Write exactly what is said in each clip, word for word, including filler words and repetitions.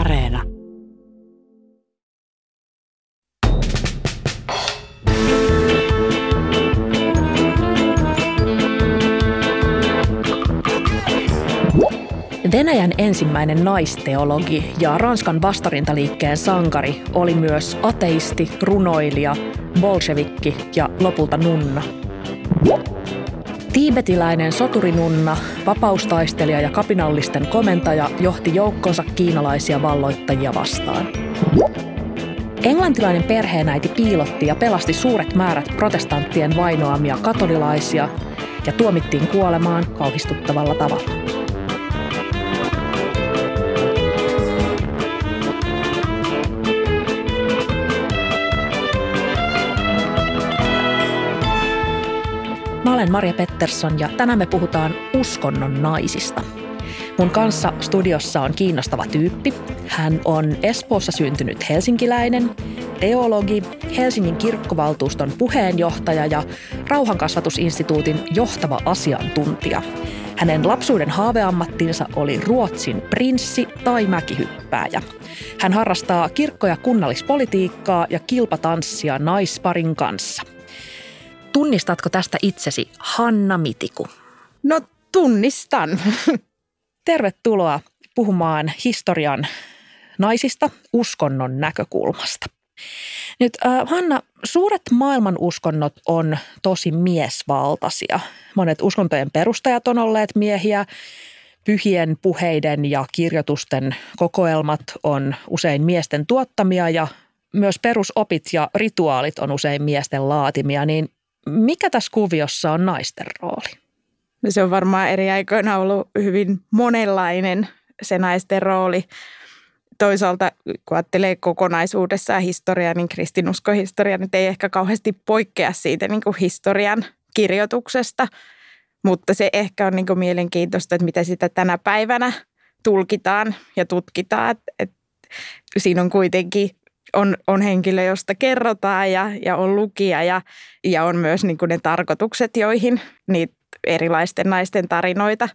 Areena. Venäjän ensimmäinen naisteologi ja Ranskan vastarintaliikkeen sankari oli myös ateisti, runoilija, bolshevikki ja lopulta nunna. Tiibetiläinen soturinunna, vapaustaistelija ja kapinallisten komentaja johti joukkonsa kiinalaisia valloittajia vastaan. Englantilainen perheenäiti piilotti ja pelasti suuret määrät protestanttien vainoamia katolilaisia ja tuomittiin kuolemaan kauhistuttavalla tavalla. Mä olen Maria Pettersson ja tänään me puhutaan uskonnon naisista. Mun kanssa studiossa on kiinnostava tyyppi. Hän on Espoossa syntynyt helsinkiläinen, teologi, Helsingin kirkkovaltuuston puheenjohtaja ja Rauhankasvatusinstituutin johtava asiantuntija. Hänen lapsuuden haaveammattinsa oli Ruotsin prinssi tai mäkihyppääjä. Hän harrastaa kirkko- ja kunnallispolitiikkaa ja kilpatanssia naisparin kanssa. Tunnistatko tästä itsesi Hanna Mitiku? No tunnistan. Tervetuloa puhumaan historian naisista uskonnon näkökulmasta. Nyt äh, Hanna, suuret maailman uskonnot on tosi miesvaltaisia. Monet uskontojen perustajat on olleet miehiä. Pyhien puheiden ja kirjoitusten kokoelmat on usein miesten tuottamia ja myös perusopit ja rituaalit on usein miesten laatimia, niin mikä tässä kuviossa on naisten rooli? No se on varmaan eri aikoina ollut hyvin monenlainen se naisten rooli. Toisaalta kun ajattelee kokonaisuudessaan historiaa, niin kristinuskohistoria nyt ei ehkä kauheasti poikkea siitä niin kuin historian kirjoituksesta. Mutta se ehkä on niin kuin mielenkiintoista, että mitä sitä tänä päivänä tulkitaan ja tutkitaan. Et, et, siinä on kuitenkin... On, on henkilö, josta kerrotaan ja, ja on lukija ja, ja on myös niin kuin ne tarkoitukset, joihin niitä erilaisten naisten tarinoita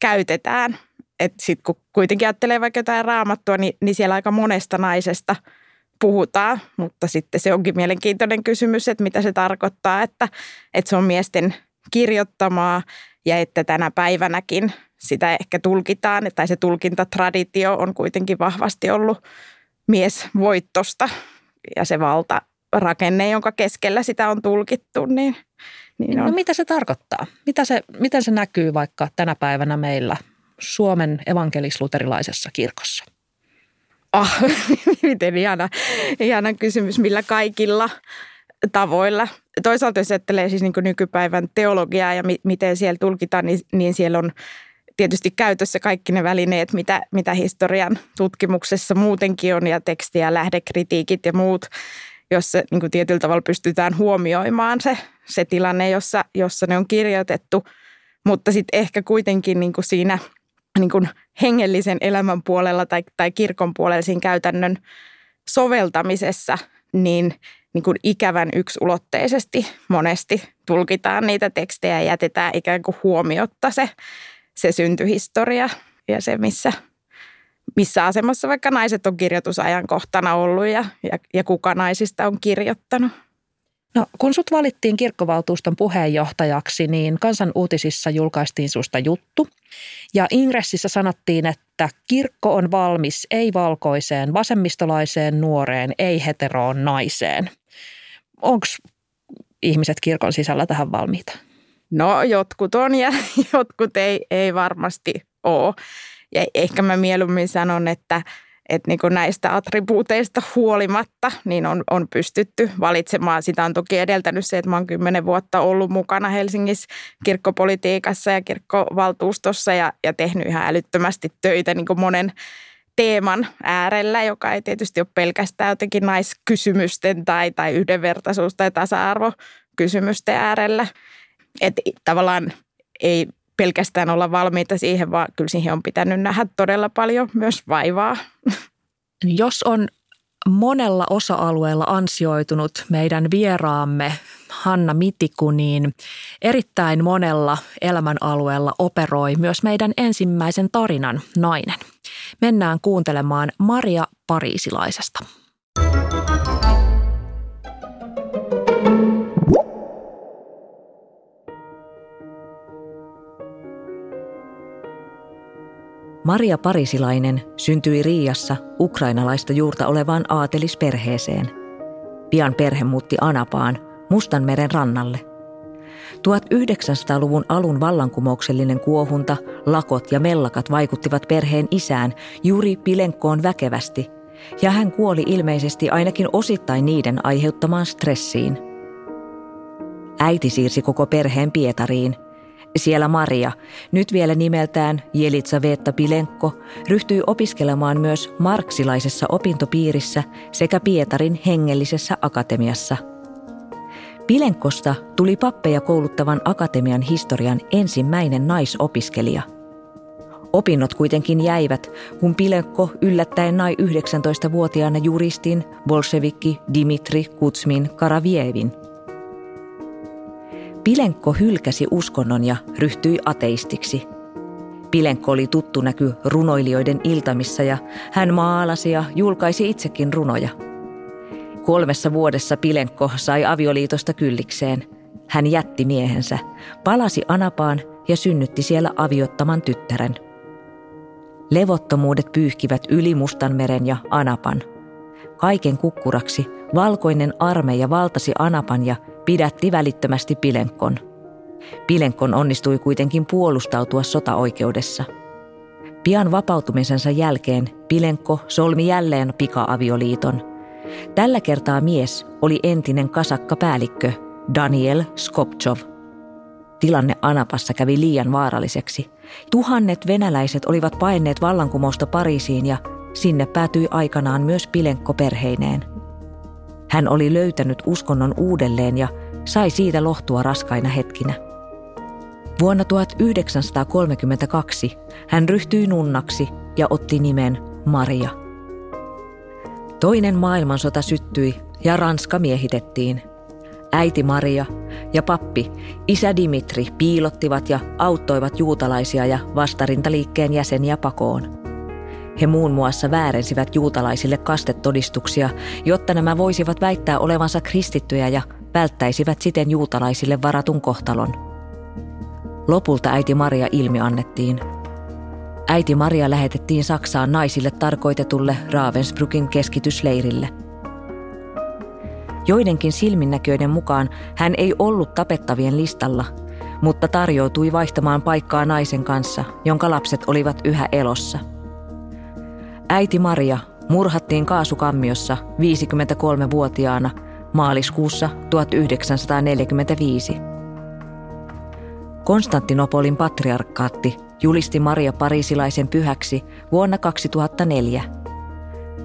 käytetään. Että sitten kun kuitenkin ajattelee vaikka jotain raamattua, niin, niin siellä aika monesta naisesta puhutaan. Mutta sitten se onkin mielenkiintoinen kysymys, että mitä se tarkoittaa, että, että se on miesten kirjoittamaa ja että tänä päivänäkin sitä ehkä tulkitaan. Tai se tulkintatraditio on kuitenkin vahvasti ollut miesvoittosta ja se valtarakenne, jonka keskellä sitä on tulkittu. Niin, niin on. No mitä se tarkoittaa? Mitä se, miten se näkyy vaikka tänä päivänä meillä Suomen evankelis-luterilaisessa kirkossa? Ah, miten ihana, ihana kysymys, millä kaikilla tavoilla. Toisaalta jos ajattelee siis niin kuin nykypäivän teologiaa ja mi- miten siellä tulkitaan, niin, niin siellä on tietysti käytössä kaikki ne välineet, mitä, mitä historian tutkimuksessa muutenkin on, ja teksti- ja lähdekritiikit ja muut, jossa niin kuin tietyllä tavalla pystytään huomioimaan se, se tilanne, jossa, jossa ne on kirjoitettu. Mutta sitten ehkä kuitenkin niin kuin siinä niin kuin hengellisen elämän puolella tai, tai kirkon puolella siinä käytännön soveltamisessa, niin, niin kuin ikävän yksulotteisesti monesti tulkitaan niitä tekstejä ja jätetään ikään kuin huomiotta se, Se syntyhistoria ja se, missä, missä asemassa vaikka naiset on kirjoitusajankohtana ollut ja, ja, ja kuka naisista on kirjoittanut. No, kun sut valittiin kirkkovaltuuston puheenjohtajaksi, niin Kansan uutisissa julkaistiin susta juttu. Ja ingressissä sanottiin, että kirkko on valmis ei-valkoiseen, vasemmistolaiseen, nuoreen, ei-heteroon naiseen. Onko ihmiset kirkon sisällä tähän valmiita? No jotkut on ja jotkut ei, ei varmasti ole. Ja ehkä mä mieluummin sanon, että, että niin kuin näistä attribuuteista huolimatta niin on, on pystytty valitsemaan. Sitä on toki edeltänyt se, että mä oon kymmenen vuotta ollut mukana Helsingissä kirkkopolitiikassa ja kirkkovaltuustossa ja, ja tehnyt ihan älyttömästi töitä niin kuin monen teeman äärellä, joka ei tietysti ole pelkästään jotenkin naiskysymysten tai, tai yhdenvertaisuus- tai tasa-arvokysymysten äärellä. Että tavallaan ei pelkästään olla valmiita siihen, vaan kyllä siihen on pitänyt nähdä todella paljon myös vaivaa. Jos on monella osa-alueella ansioitunut meidän vieraamme Hanna Mitiku, niin erittäin monella elämänalueella operoi myös meidän ensimmäisen tarinan nainen. Mennään kuuntelemaan Maria Pariisilaisesta. Maria Pariisilainen syntyi Riiassa ukrainalaista juurta olevaan aatelisperheeseen. Pian perhe muutti Anapaan, Mustanmeren rannalle. tuhatyhdeksänsadan luvun alun vallankumouksellinen kuohunta, lakot ja mellakat vaikuttivat perheen isään Juri Pilenkoon väkevästi, ja hän kuoli ilmeisesti ainakin osittain niiden aiheuttamaan stressiin. Äiti siirsi koko perheen Pietariin. Siellä Maria, nyt vielä nimeltään Jelitsaveta Pilenko, ryhtyi opiskelemaan myös marksilaisessa opintopiirissä sekä Pietarin hengellisessä akatemiassa. Pilenkosta tuli pappeja kouluttavan akatemian historian ensimmäinen naisopiskelija. Opinnot kuitenkin jäivät, kun Pilenko yllättäen nai yhdeksäntoistavuotiaana juristin bolshevikki Dimitri Kutsmin Karavievin. Pilenko hylkäsi uskonnon ja ryhtyi ateistiksi. Pilenko oli tuttu näky runoilijoiden iltamissa ja hän maalasi ja julkaisi itsekin runoja. Kolmessa vuodessa Pilenko sai avioliitosta kyllikseen. Hän jätti miehensä, palasi Anapaan ja synnytti siellä aviottaman tyttären. Levottomuudet pyyhkivät yli Mustanmeren ja Anapan. Kaiken kukkuraksi valkoinen armeija valtasi Anapan ja pidätti välittömästi Pilenkon. Pilenkon onnistui kuitenkin puolustautua sotaoikeudessa. Pian vapautumisensa jälkeen Pilenko solmi jälleen pika-avioliiton. Tällä kertaa mies oli entinen kasakkapäällikkö Daniil Skobtsov. Tilanne Anapassa kävi liian vaaralliseksi. Tuhannet venäläiset olivat paenneet vallankumousta Pariisiin ja sinne päätyi aikanaan myös Pilenko perheineen. Hän oli löytänyt uskonnon uudelleen ja sai siitä lohtua raskaina hetkinä. Vuonna tuhatyhdeksänsataakolmekymmentäkaksi hän ryhtyi nunnaksi ja otti nimen Maria. Toinen maailmansota syttyi ja Ranska miehitettiin. Äiti Maria ja pappi, isä Dimitri piilottivat ja auttoivat juutalaisia ja vastarintaliikkeen jäseniä pakoon. He muun muassa väärensivät juutalaisille kastetodistuksia, jotta nämä voisivat väittää olevansa kristittyjä ja välttäisivät siten juutalaisille varatun kohtalon. Lopulta äiti Maria ilmi annettiin. Äiti Maria lähetettiin Saksaan naisille tarkoitetulle Ravensbrückin keskitysleirille. Joidenkin silminnäköiden mukaan hän ei ollut tapettavien listalla, mutta tarjoutui vaihtamaan paikkaa naisen kanssa, jonka lapset olivat yhä elossa. Äiti Maria murhattiin kaasukammiossa viisikymmentäkolmevuotiaana maaliskuussa tuhatyhdeksänsataaneljäkymmentäviisi. Konstantinopolin patriarkkaatti julisti Maria Pariisilaisen pyhäksi vuonna kaksituhattaneljä.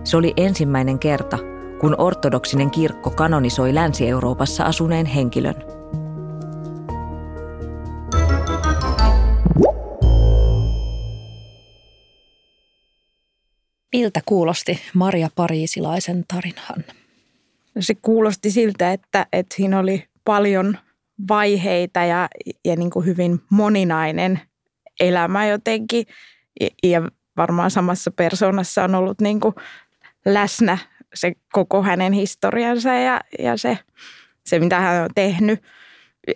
Se oli ensimmäinen kerta, kun ortodoksinen kirkko kanonisoi Länsi-Euroopassa asuneen henkilön. Miltä kuulosti Maria Pariisilaisen tarinaan? Se kuulosti siltä, että, että siinä oli paljon vaiheita ja, ja niin kuin hyvin moninainen elämä jotenkin. Ja, ja varmaan samassa persoonassa on ollut niin kuin läsnä se koko hänen historiansa ja, ja se, se, mitä hän on tehnyt.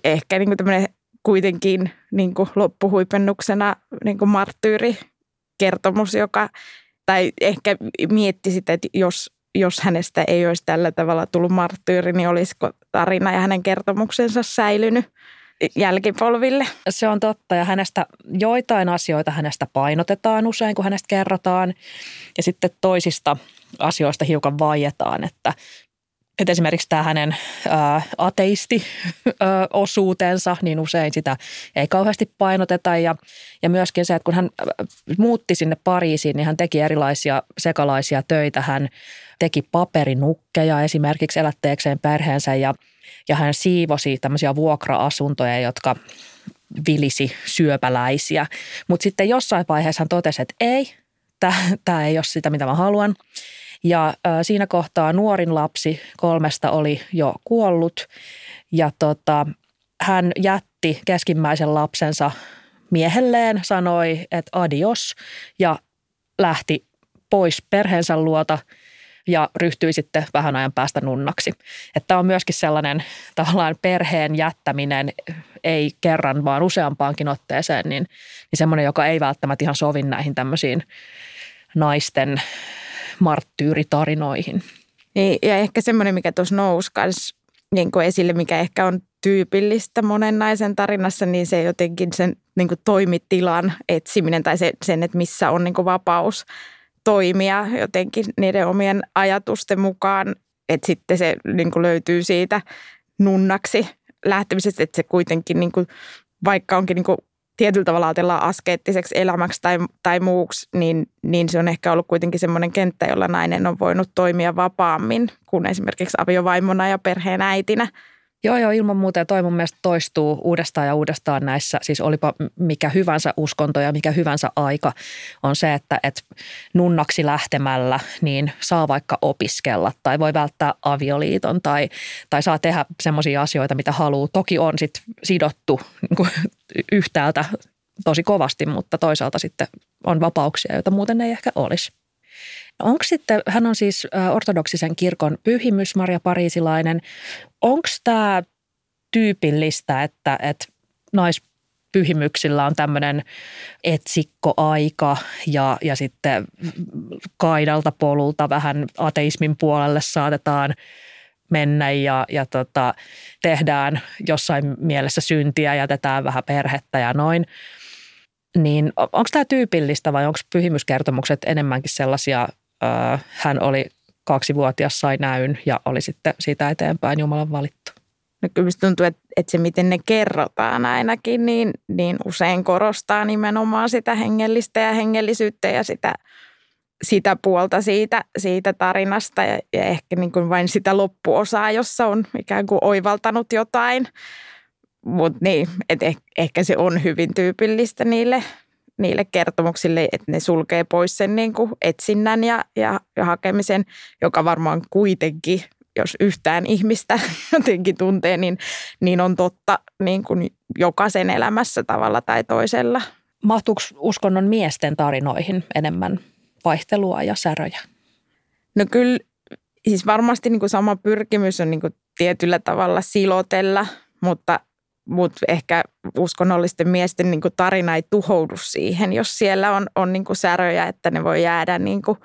Ehkä niin kuin tämmöinen kuitenkin niin kuin loppuhuipennuksena niin kuin marttyyrikertomus, joka... Tai ehkä mietti sitä, että jos, jos hänestä ei olisi tällä tavalla tullut marttyyri, niin olisiko tarina ja hänen kertomuksensa säilynyt jälkipolville? Se on totta, ja hänestä joitain asioita hänestä painotetaan usein, kun hänestä kerrotaan, ja sitten toisista asioista hiukan vaietaan, että, että esimerkiksi tämä hänen ää, ateistiosuutensa, niin usein sitä ei kauheasti painoteta, ja, ja myöskin se, että kun hän muutti sinne Pariisiin, niin hän teki erilaisia sekalaisia töitä, hän teki paperinukkeja esimerkiksi elätteekseen perheensä, ja, ja hän siivosi tämmöisiä vuokra-asuntoja, jotka vilisi syöpäläisiä, mutta sitten jossain vaiheessa hän totesi, että ei, tämä ei ole sitä, mitä mä haluan. Ja siinä kohtaa nuorin lapsi kolmesta oli jo kuollut ja tota, hän jätti keskimmäisen lapsensa miehelleen, sanoi, että adios ja lähti pois perheensä luota ja ryhtyi sitten vähän ajan päästä nunnaksi. Että tämä on myöskin sellainen tavallaan perheen jättäminen, ei kerran vaan useampaankin otteeseen, niin, niin semmoinen, joka ei välttämättä ihan sovi näihin tämmöisiin naisten marttyyritarinoihin. Niin, ja ehkä semmoinen, mikä tuossa nousi kanssa niin kuin esille, mikä ehkä on tyypillistä monen naisen tarinassa, niin se jotenkin sen niin kuin toimitilan etsiminen tai se, sen, että missä on niin kuin vapaus toimia jotenkin niiden omien ajatusten mukaan, että sitten se niin kuin löytyy siitä nunnaksi lähtemisestä, että se kuitenkin, niin kuin, vaikka onkin niin kuin tietyllä tavalla ajatellaan askeettiseksi elämäksi tai, tai muuksi, niin, niin se on ehkä ollut kuitenkin semmoinen kenttä, jolla nainen on voinut toimia vapaammin kuin esimerkiksi aviovaimona ja perheen äitinä. Joo, joo, ilman muuta. Ja toi mun mielestä toistuu uudestaan ja uudestaan näissä, siis olipa mikä hyvänsä uskonto ja mikä hyvänsä aika, on se, että et nunnaksi lähtemällä niin saa vaikka opiskella tai voi välttää avioliiton tai, tai saa tehdä semmoisia asioita, mitä haluaa. Toki on sit sidottu niin kuin yhtäältä tosi kovasti, mutta toisaalta sitten on vapauksia, joita muuten ei ehkä olisi. Onko sitten, hän on siis ortodoksisen kirkon pyhimys, Maria Pariisilainen. Onko tämä tyypillistä, että, että naispyhimyksillä on tämmöinen etsikkoaika ja, ja sitten kaidalta polulta vähän ateismin puolelle saatetaan mennä ja, ja tota, tehdään jossain mielessä syntiä, jätetään vähän perhettä ja noin. Niin onko tämä tyypillistä vai onko pyhimyskertomukset enemmänkin sellaisia, äh, hän oli kaksivuotias, sai näyn ja oli sitten siitä eteenpäin Jumalan valittu? No kyllä minusta tuntuu, että, että se miten ne kerrotaan ainakin, niin, niin usein korostaa nimenomaan sitä hengellistä ja hengellisyyttä ja sitä, sitä puolta siitä, siitä tarinasta ja, ja ehkä niin kuin vain sitä loppuosaa, jossa on ikään kuin oivaltanut jotain. Mutta niin, että ehkä se on hyvin tyypillistä niille, niille kertomuksille, että ne sulkee pois sen niin kuin etsinnän ja, ja, ja hakemisen, joka varmaan kuitenkin, jos yhtään ihmistä jotenkin tuntee, niin, niin on totta niin kuin jokaisen elämässä tavalla tai toisella. Mahtuuko uskonnon miesten tarinoihin enemmän vaihtelua ja säröjä? No kyllä, siis varmasti niin kuin sama pyrkimys on niin kuin tietyllä tavalla silotella, mutta... Mutta ehkä uskonnollisten miesten niinku tarina ei tuhoudu siihen, jos siellä on, on niinku säröjä, että ne voi jäädä niinku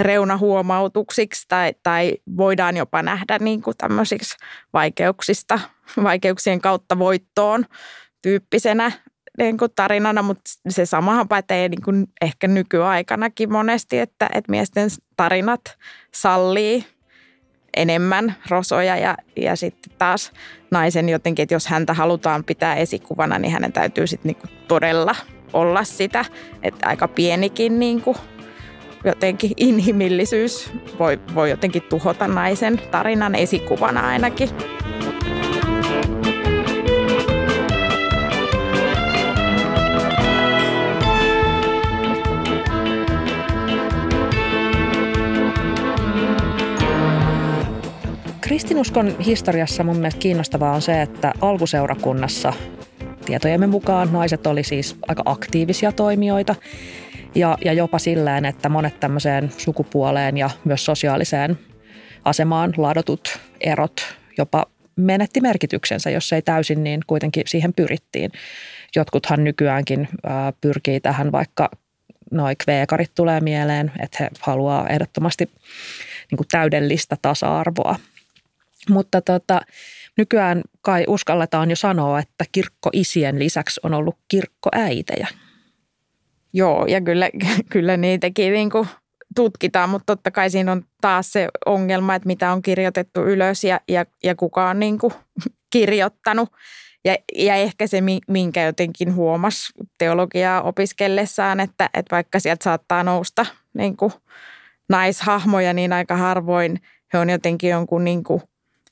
reunahuomautuksiksi tai, tai voidaan jopa nähdä niinku tämmöisiksi vaikeuksista, vaikeuksien kautta voittoon tyyppisenä niinku tarinana. Mutta se samahan pätee niinku ehkä nykyaikanakin monesti, että et miesten tarinat sallii enemmän rosoja ja, ja sitten taas naisen jotenkin, että jos häntä halutaan pitää esikuvana, niin hänen täytyy sitten niinku todella olla sitä, että aika pienikin niinku jotenkin inhimillisyys voi, voi jotenkin tuhota naisen tarinan esikuvana ainakin. Kristinuskon historiassa mun mielestä kiinnostavaa on se, että alkuseurakunnassa tietojemme mukaan naiset oli siis aika aktiivisia toimijoita ja, ja jopa silleen, että monet tämmöiseen sukupuoleen ja myös sosiaaliseen asemaan ladotut erot jopa menetti merkityksensä, jos ei täysin, niin kuitenkin siihen pyrittiin. Jotkuthan nykyäänkin ää, pyrkii tähän, vaikka noi kveekarit tulee mieleen, että he haluaa ehdottomasti niin kuin täydellistä tasa-arvoa. Mutta tota, nykyään kai uskalletaan jo sanoa, että kirkkoisien lisäksi on ollut kirkkoäitejä. Joo, ja kyllä, kyllä niitäkin niin kuin tutkitaan, mutta totta kai siinä on taas se ongelma, että mitä on kirjoitettu ylös ja, ja, ja kuka on niin kuin kirjoittanut. Ja, ja ehkä se, minkä jotenkin huomasi teologiaa opiskellessaan, että, että vaikka sieltä saattaa nousta niin kuin naishahmoja, niin aika harvoin he on jotenkin jonkun... Niin kuin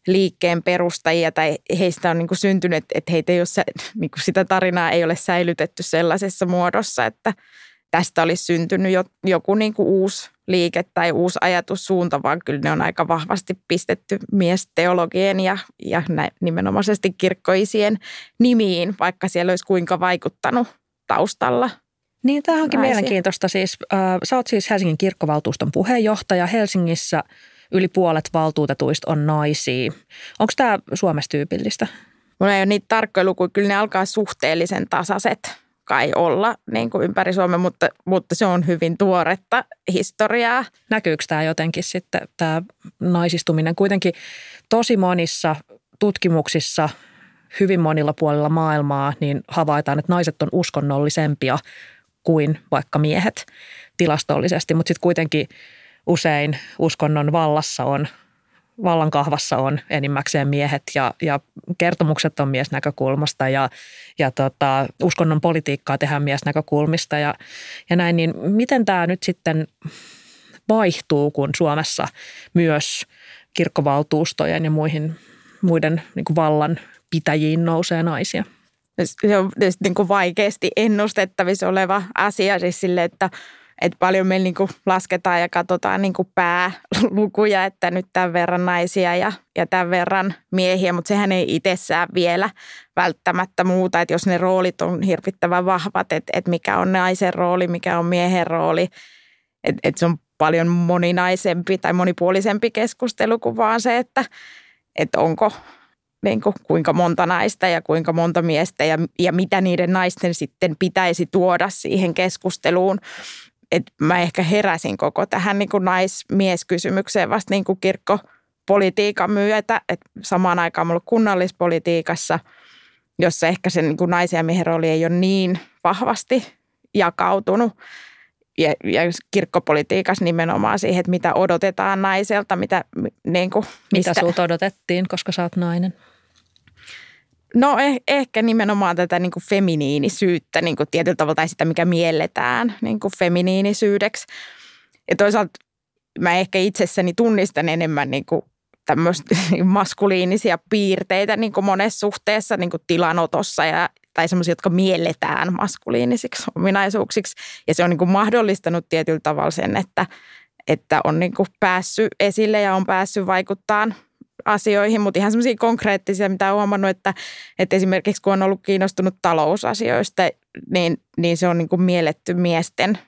liikkeen perustajia tai heistä on niin kuin syntynyt, että heitä ei ole, niin kuin sitä tarinaa ei ole säilytetty sellaisessa muodossa, että tästä olisi syntynyt joku niin kuin uusi liike tai uusi ajatussuunta, vaan kyllä ne on aika vahvasti pistetty miesteologien ja, ja nimenomaisesti kirkkoisien nimiin, vaikka siellä olisi kuinka vaikuttanut taustalla. Niin, tämä onkin naisia. Mielenkiintoista. Siis, äh, sä oot siis Helsingin kirkkovaltuuston puheenjohtaja. Helsingissä yli puolet valtuutetuista on naisia. Onko tämä Suomessa tyypillistä? Mulla ei ole niitä tarkkoja lukuja. Kyllä ne alkaa suhteellisen tasaiset kai olla niin kuin ympäri Suomea, mutta, mutta se on hyvin tuoretta historiaa. Näkyykö tämä jotenkin sitten, tämä naisistuminen? Kuitenkin tosi monissa tutkimuksissa hyvin monilla puolilla maailmaa niin havaitaan, että naiset on uskonnollisempia kuin vaikka miehet tilastollisesti, mutta sitten kuitenkin usein uskonnon vallassa on, vallankahvassa on enimmäkseen miehet ja, ja kertomukset on miesnäkökulmasta ja, ja tota, uskonnon politiikkaa tehdään miesnäkökulmista ja, ja näin, niin miten tämä nyt sitten vaihtuu, kun Suomessa myös kirkkovaltuustojen ja muihin, muiden niin kuin vallan pitäjiin nousee naisia? Se on tietysti niin kuin vaikeasti ennustettavissa oleva asia, siis sille, että Että paljon meillä niinku lasketaan ja katsotaan niinku päälukuja, että nyt tämän verran naisia ja, ja tämän verran miehiä, mutta sehän ei itsessään vielä välttämättä muuta, että jos ne roolit on hirvittävän vahvat, että et mikä on naisen rooli, mikä on miehen rooli, että et se on paljon moninaisempi tai monipuolisempi keskustelu kuin vaan se, että et onko niinku kuinka monta naista ja kuinka monta miestä ja, ja mitä niiden naisten sitten pitäisi tuoda siihen keskusteluun. Et mä ehkä heräsin koko tähän niin kuin naismieskysymykseen vasta niin kuin kirkkopolitiikan myötä. Et samaan aikaan mä oon ollut kunnallispolitiikassa, jossa ehkä se niin kuin naisen ja miehen rooli ei ole niin vahvasti jakautunut. Ja, ja kirkkopolitiikassa nimenomaan siihen, että mitä odotetaan naiselta. Mitä, niin kuin, mitä sulta odotettiin, koska sä oot nainen? No eh, ehkä nimenomaan tätä niin kuin feminiinisyyttä niin kuin tietyllä tavalla tai sitä, mikä mielletään niin kuin feminiinisyydeksi. Ja toisaalta mä ehkä itsessäni tunnistan enemmän niin kuin tämmöistä maskuliinisia piirteitä niin kuin monessa suhteessa niin kuin tilanotossa ja, tai semmoisia, jotka mielletään maskuliinisiksi ominaisuuksiksi. Ja se on niin kuin mahdollistanut tietyllä tavalla sen, että, että on niin kuin päässyt esille ja on päässyt vaikuttamaan asioihin, mutta ihan semmoisia konkreettisia, mitä olen huomannut, että, että esimerkiksi kun on ollut kiinnostunut talousasioista, niin, niin se on niin kuin mielletty miesten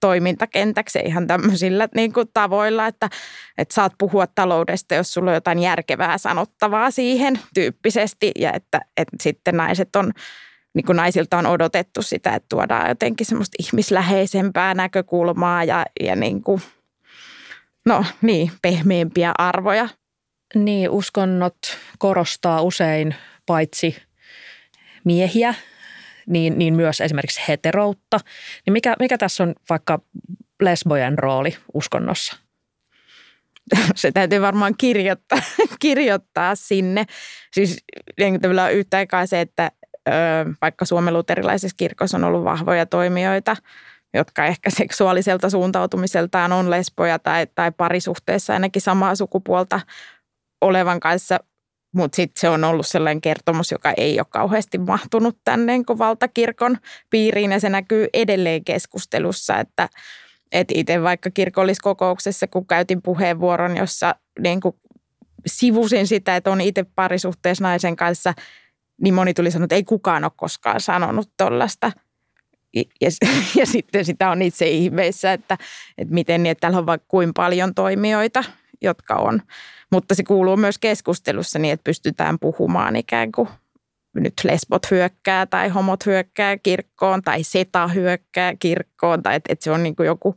toimintakentäksi ihan tämmöisillä niin kuin tavoilla, että, että saat puhua taloudesta, jos sulla on jotain järkevää sanottavaa siihen tyyppisesti ja että, että sitten naiset on, niin kuin naisilta on odotettu sitä, että tuodaan jotenkin semmoista ihmisläheisempää näkökulmaa ja, ja niin kuin, no niin, pehmeämpiä arvoja. Niin, uskonnot korostaa usein paitsi miehiä, niin, niin myös esimerkiksi heteroutta. Niin mikä, mikä tässä on vaikka lesbojen rooli uskonnossa? Se täytyy varmaan kirjoittaa, kirjoittaa sinne. Siis tämmöllä on yhtä aikaa se, että ö, vaikka Suomen luterilaisessa kirkossa on ollut vahvoja toimijoita, jotka ehkä seksuaaliselta suuntautumiseltaan on lesboja tai, tai parisuhteessa ainakin samaa sukupuolta olevan kanssa, mutta sitten se on ollut sellainen kertomus, joka ei ole kauheasti mahtunut tänne valtakirkon piiriin ja se näkyy edelleen keskustelussa, että et itse vaikka kirkolliskokouksessa, kun käytin puheenvuoron, jossa niin kun sivusin sitä, että on itse parisuhteessa naisen kanssa, niin moni tuli sanoa, että ei kukaan ole koskaan sanonut tuollaista. Ja, ja sitten sitä on itse ihmeissä, että, että miten niin, että täällä on vaikka kuinka paljon toimijoita, jotka on. Mutta se kuuluu myös keskustelussa niin, että pystytään puhumaan ikään kuin nyt lesbot hyökkää tai homot hyökkää kirkkoon tai seta hyökkää kirkkoon. Tai että et se on niin kuin joku,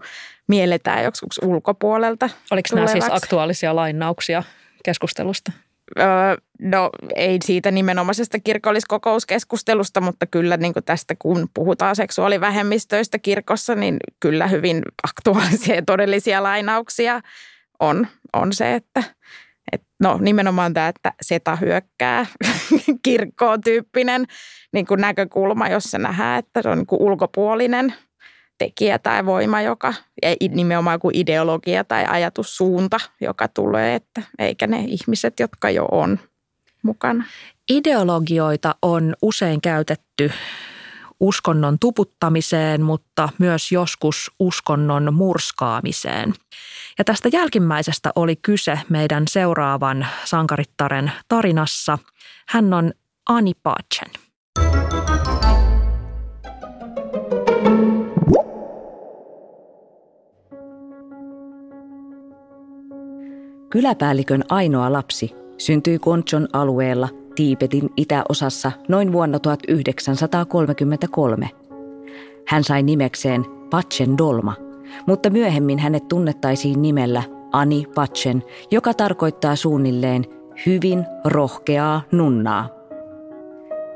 mielletään joksi ulkopuolelta. Oliko tulevaksi nämä siis aktuaalisia lainauksia keskustelusta? Öö, no ei siitä nimenomaisesta kirkolliskokouskeskustelusta, mutta kyllä niin kuin tästä kun puhutaan seksuaalivähemmistöistä kirkossa, niin kyllä hyvin aktuaalisia ja todellisia lainauksia on. On se, että, että no nimenomaan tämä, että seta hyökkää kirkkoon tyyppinen niin kuin näkökulma, jossa nähdään, että se on niin kuin ulkopuolinen tekijä tai voima, joka, ei nimenomaan kuin ideologia tai ajatussuunta, joka tulee, että eikä ne ihmiset, jotka jo on mukana. Ideologioita on usein käytetty uskonnon tuputtamiseen, mutta myös joskus uskonnon murskaamiseen. Ja tästä jälkimmäisestä oli kyse meidän seuraavan sankarittaren tarinassa. Hän on Ani Pachen. Kyläpäällikön ainoa lapsi syntyi Gonchon alueella Tiibetin itäosassa noin vuonna tuhatyhdeksänsataakolmekymmentäkolme. Hän sai nimekseen Patchen Dolma, mutta myöhemmin hänet tunnettaisiin nimellä Ani Pachen, joka tarkoittaa suunnilleen hyvin rohkeaa nunnaa.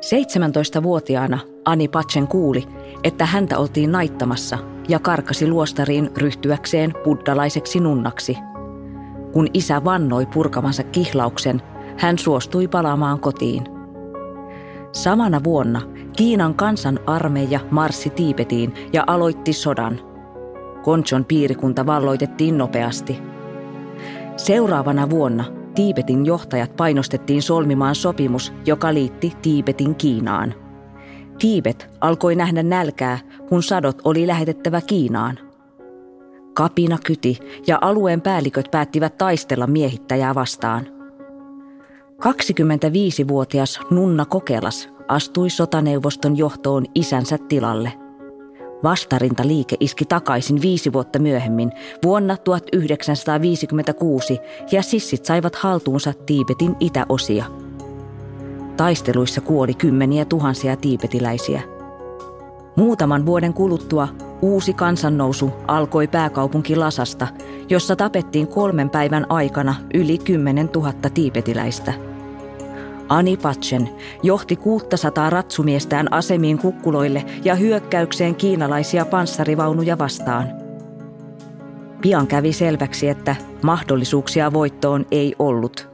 seitsemäntoistavuotiaana Ani Pachen kuuli, että häntä oltiin naittamassa ja karkasi luostariin ryhtyäkseen buddhalaiseksi nunnaksi. Kun isä vannoi purkamansa kihlauksen, hän suostui palaamaan kotiin. Samana vuonna Kiinan kansanarmeija marssi Tiibetiin ja aloitti sodan. Gonchon piirikunta valloitettiin nopeasti. Seuraavana vuonna Tiibetin johtajat painostettiin solmimaan sopimus, joka liitti Tiibetin Kiinaan. Tiibet alkoi nähdä nälkää, kun sadot oli lähetettävä Kiinaan. Kapina kyti ja alueen päälliköt päättivät taistella miehittäjää vastaan. kaksikymmentäviisivuotias Nunna Kokelas astui sotaneuvoston johtoon isänsä tilalle. Vastarintaliike iski takaisin viisi vuotta myöhemmin, vuonna tuhatyhdeksänsataaviisikymmentäkuusi, ja sissit saivat haltuunsa Tiibetin itäosia. Taisteluissa kuoli kymmeniä tuhansia tiibetiläisiä. Muutaman vuoden kuluttua uusi kansannousu alkoi pääkaupunki Lhasasta, jossa tapettiin kolmen päivän aikana yli kymmenen tuhatta tiibetiläistä. Ani Pachen johti kuusisataa ratsumiestään asemiin kukkuloille ja hyökkäykseen kiinalaisia panssarivaunuja vastaan. Pian kävi selväksi, että mahdollisuuksia voittoon ei ollut.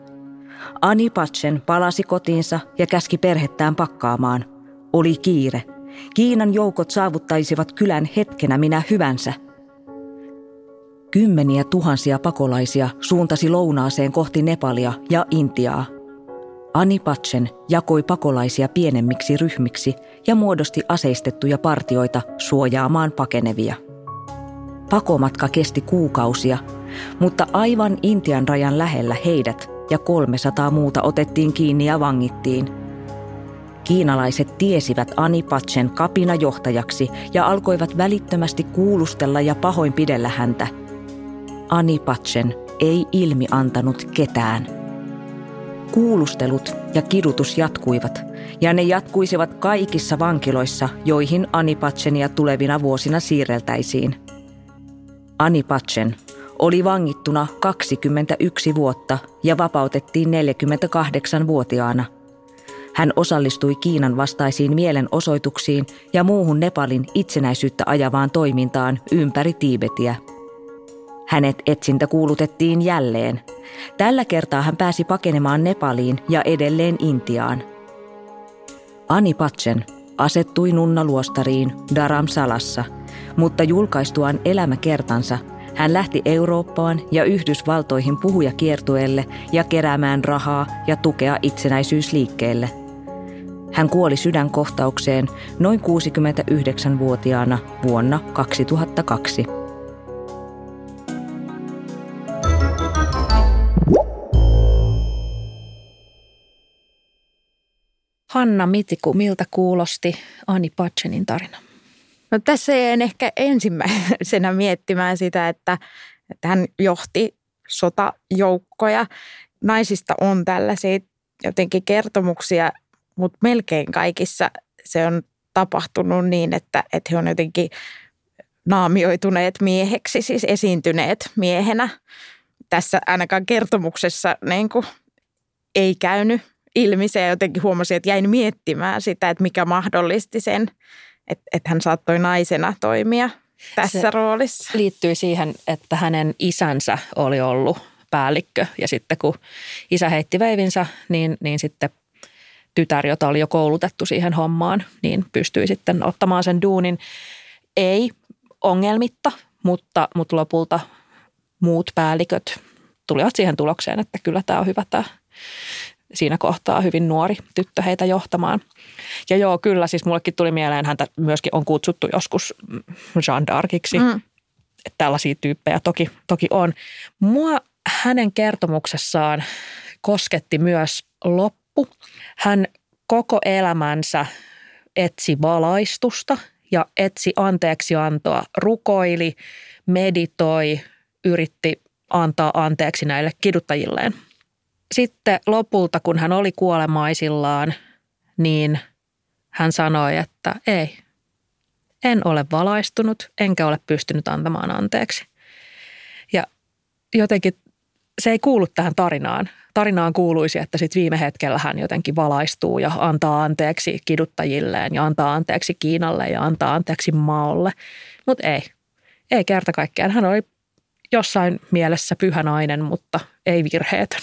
Ani Pachen palasi kotiinsa ja käski perhettään pakkaamaan. Oli kiire. Kiinan joukot saavuttaisivat kylän hetkenä minä hyvänsä. Kymmeniä tuhansia pakolaisia suuntasi lounaaseen kohti Nepalia ja Intiaa. Ani Pachen jakoi pakolaisia pienemmiksi ryhmiksi ja muodosti aseistettuja partioita suojaamaan pakenevia. Pakomatka kesti kuukausia, mutta aivan Intian rajan lähellä heidät ja kolmesataa muuta otettiin kiinni ja vangittiin. Kiinalaiset tiesivät Ani Pachen kapinajohtajaksi ja alkoivat välittömästi kuulustella ja pahoinpidellä häntä. Ani Pachen ei ilmi antanut ketään. Kuulustelut ja kidutus jatkuivat, ja ne jatkuisivat kaikissa vankiloissa, joihin Ani Pachenia tulevina vuosina siirreltäisiin. Ani Pachen oli vangittuna kaksikymmentäyksi vuotta ja vapautettiin neljäkymmentäkahdeksanvuotiaana. Hän osallistui Kiinan vastaisiin mielenosoituksiin ja muuhun Nepalin itsenäisyyttä ajavaan toimintaan ympäri Tiibetiä. Hänet etsintä kuulutettiin jälleen. Tällä kertaa hän pääsi pakenemaan Nepaliin ja edelleen Intiaan. Ani Pachen asettui nunnaluostariin Dharamsalassa, mutta julkaistuaan elämäkertansa hän lähti Eurooppaan ja Yhdysvaltoihin puhujakiertueelle ja keräämään rahaa ja tukea itsenäisyysliikkeelle. Hän kuoli sydänkohtaukseen noin kuusikymmentäyhdeksänvuotiaana vuonna kaksituhattakaksi. Hanna Mitiku, miltä kuulosti Ani Pachenin tarina? No tässä en ehkä ensimmäisenä miettimään sitä, että, että hän johti sotajoukkoja. Naisista on tällaisia jotenkin kertomuksia, mutta melkein kaikissa se on tapahtunut niin, että, että he on jotenkin naamioituneet mieheksi, siis esiintyneet miehenä. Tässä ainakaan kertomuksessa niin kuin ei käynyt ilmi se, ja jotenkin huomasin, että jäin miettimään sitä, että mikä mahdollisti sen, että, että hän saattoi naisena toimia tässä se roolissa. Liittyy siihen, että hänen isänsä oli ollut päällikkö ja sitten kun isä heitti veivinsä, niin, niin sitten tytär, jota oli jo koulutettu siihen hommaan, niin pystyi sitten ottamaan sen duunin ei ongelmitta, mutta, mutta lopulta muut päälliköt tulivat siihen tulokseen, että kyllä tämä on hyvä tämä. Siinä kohtaa hyvin nuori tyttö heitä johtamaan. Ja joo, kyllä, siis mullekin tuli mieleen, häntä myöskin on kutsuttu joskus Jean d'Arciksi. Mm. Että tällaisia tyyppejä toki, toki on. Mua hänen kertomuksessaan kosketti myös loppu. Hän koko elämänsä etsi valaistusta ja etsi anteeksiantoa, rukoili, meditoi, yritti antaa anteeksi näille kiduttajilleen. Sitten lopulta, kun hän oli kuolemaisillaan, niin hän sanoi, että ei, en ole valaistunut, enkä ole pystynyt antamaan anteeksi. Ja jotenkin se ei kuulu tähän tarinaan. Tarinaan kuuluisi, että sitten viime hetkellä hän jotenkin valaistuu ja antaa anteeksi kiduttajilleen ja antaa anteeksi Kiinalle ja antaa anteeksi Maolle. Mutta ei, ei kerta kaikkiaan. Hän oli jossain mielessä pyhä nainen, mutta ei virheetön.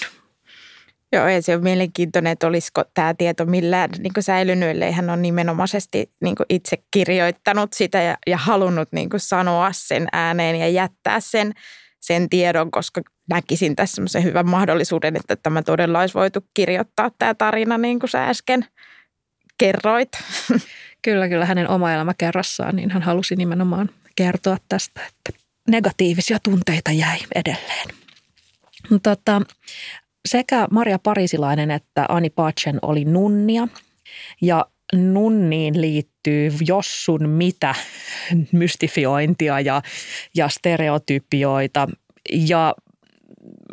Joo, ja se on mielenkiintoinen, että olisiko tämä tieto millään niin kuin säilynyt, ellei hän on nimenomaisesti niin kuin itse kirjoittanut sitä ja, ja halunnut niin kuin sanoa sen ääneen ja jättää sen, sen tiedon, koska näkisin tässä semmoisen hyvän mahdollisuuden, että tämä todella olisi voitu kirjoittaa tämä tarina, niin kuin sä äsken kerroit. Kyllä, kyllä hänen oma elämä kerrassaan, niin hän halusi nimenomaan kertoa tästä, että negatiivisia tunteita jäi edelleen. Tota... Sekä Maria Pariisilainen että Ani Pachen oli nunnia, ja nunniin liittyy jos sun mitä mystifiointia ja, ja stereotypioita, ja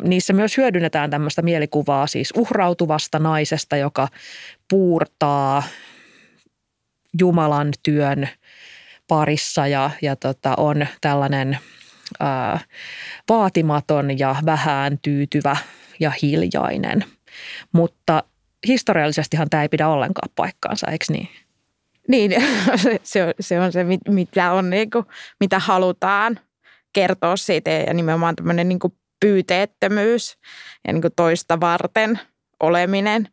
niissä myös hyödynnetään tämmöistä mielikuvaa siis uhrautuvasta naisesta, joka puurtaa Jumalan työn parissa ja, ja tota, on tällainen ää, vaatimaton ja vähään tyytyvä ja hiljainen. Mutta historiallisestihan tämä ei pidä ollenkaan paikkaansa, eikö niin? Niin, se on se, on se mitä, on, niin kuin, mitä halutaan kertoa siitä, ja nimenomaan tämmöinen niin kuin pyyteettömyys ja niin kuin toista varten oleminen.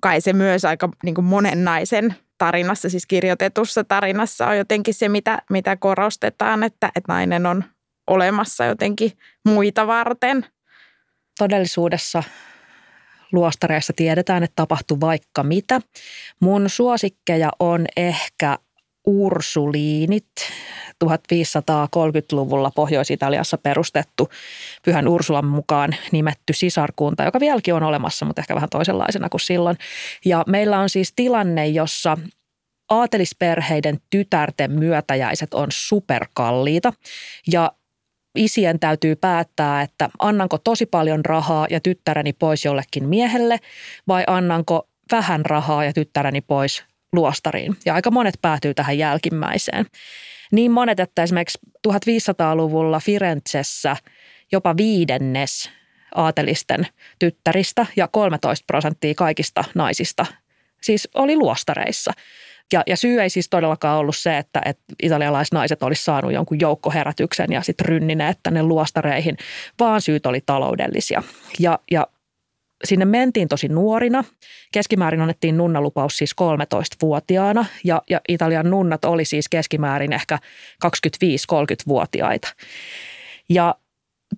Kai se myös aika niin kuin monen naisen tarinassa, siis kirjoitetussa tarinassa on jotenkin se, mitä, mitä korostetaan, että, että nainen on olemassa jotenkin muita varten. Todellisuudessa luostareissa tiedetään, että tapahtuu vaikka mitä. Mun suosikkeja on ehkä ursuliinit, viisitoistasataakolmekymmentäluvulla Pohjois-Italiassa perustettu, Pyhän Ursulan mukaan nimetty sisarkunta, joka vieläkin on olemassa, mutta ehkä vähän toisenlaisena kuin silloin. Ja meillä on siis tilanne, jossa aatelisperheiden tytärten myötäjäiset on superkalliita ja isien täytyy päättää, että annanko tosi paljon rahaa ja tyttäreni pois jollekin miehelle vai annanko vähän rahaa ja tyttäreni pois luostariin. Ja aika monet päätyy tähän jälkimmäiseen. Niin monet, että esimerkiksi viisitoistasataaluvulla Firenzessä jopa viidennes aatelisten tyttäristä ja kolmetoista prosenttia kaikista naisista siis oli luostareissa. Ja, ja syy ei siis todellakaan ollut se, että, että italialaisnaiset olisi saanut jonkun joukkoherätyksen ja sitten rynnineet tänne luostareihin, vaan syyt oli taloudellisia. Ja, ja sinne mentiin tosi nuorina. Keskimäärin annettiin nunnalupaus siis kolmetoistavuotiaana ja, ja Italian nunnat oli siis keskimäärin ehkä kaksikymmentäviisi-kolmekymmentävuotiaita. Ja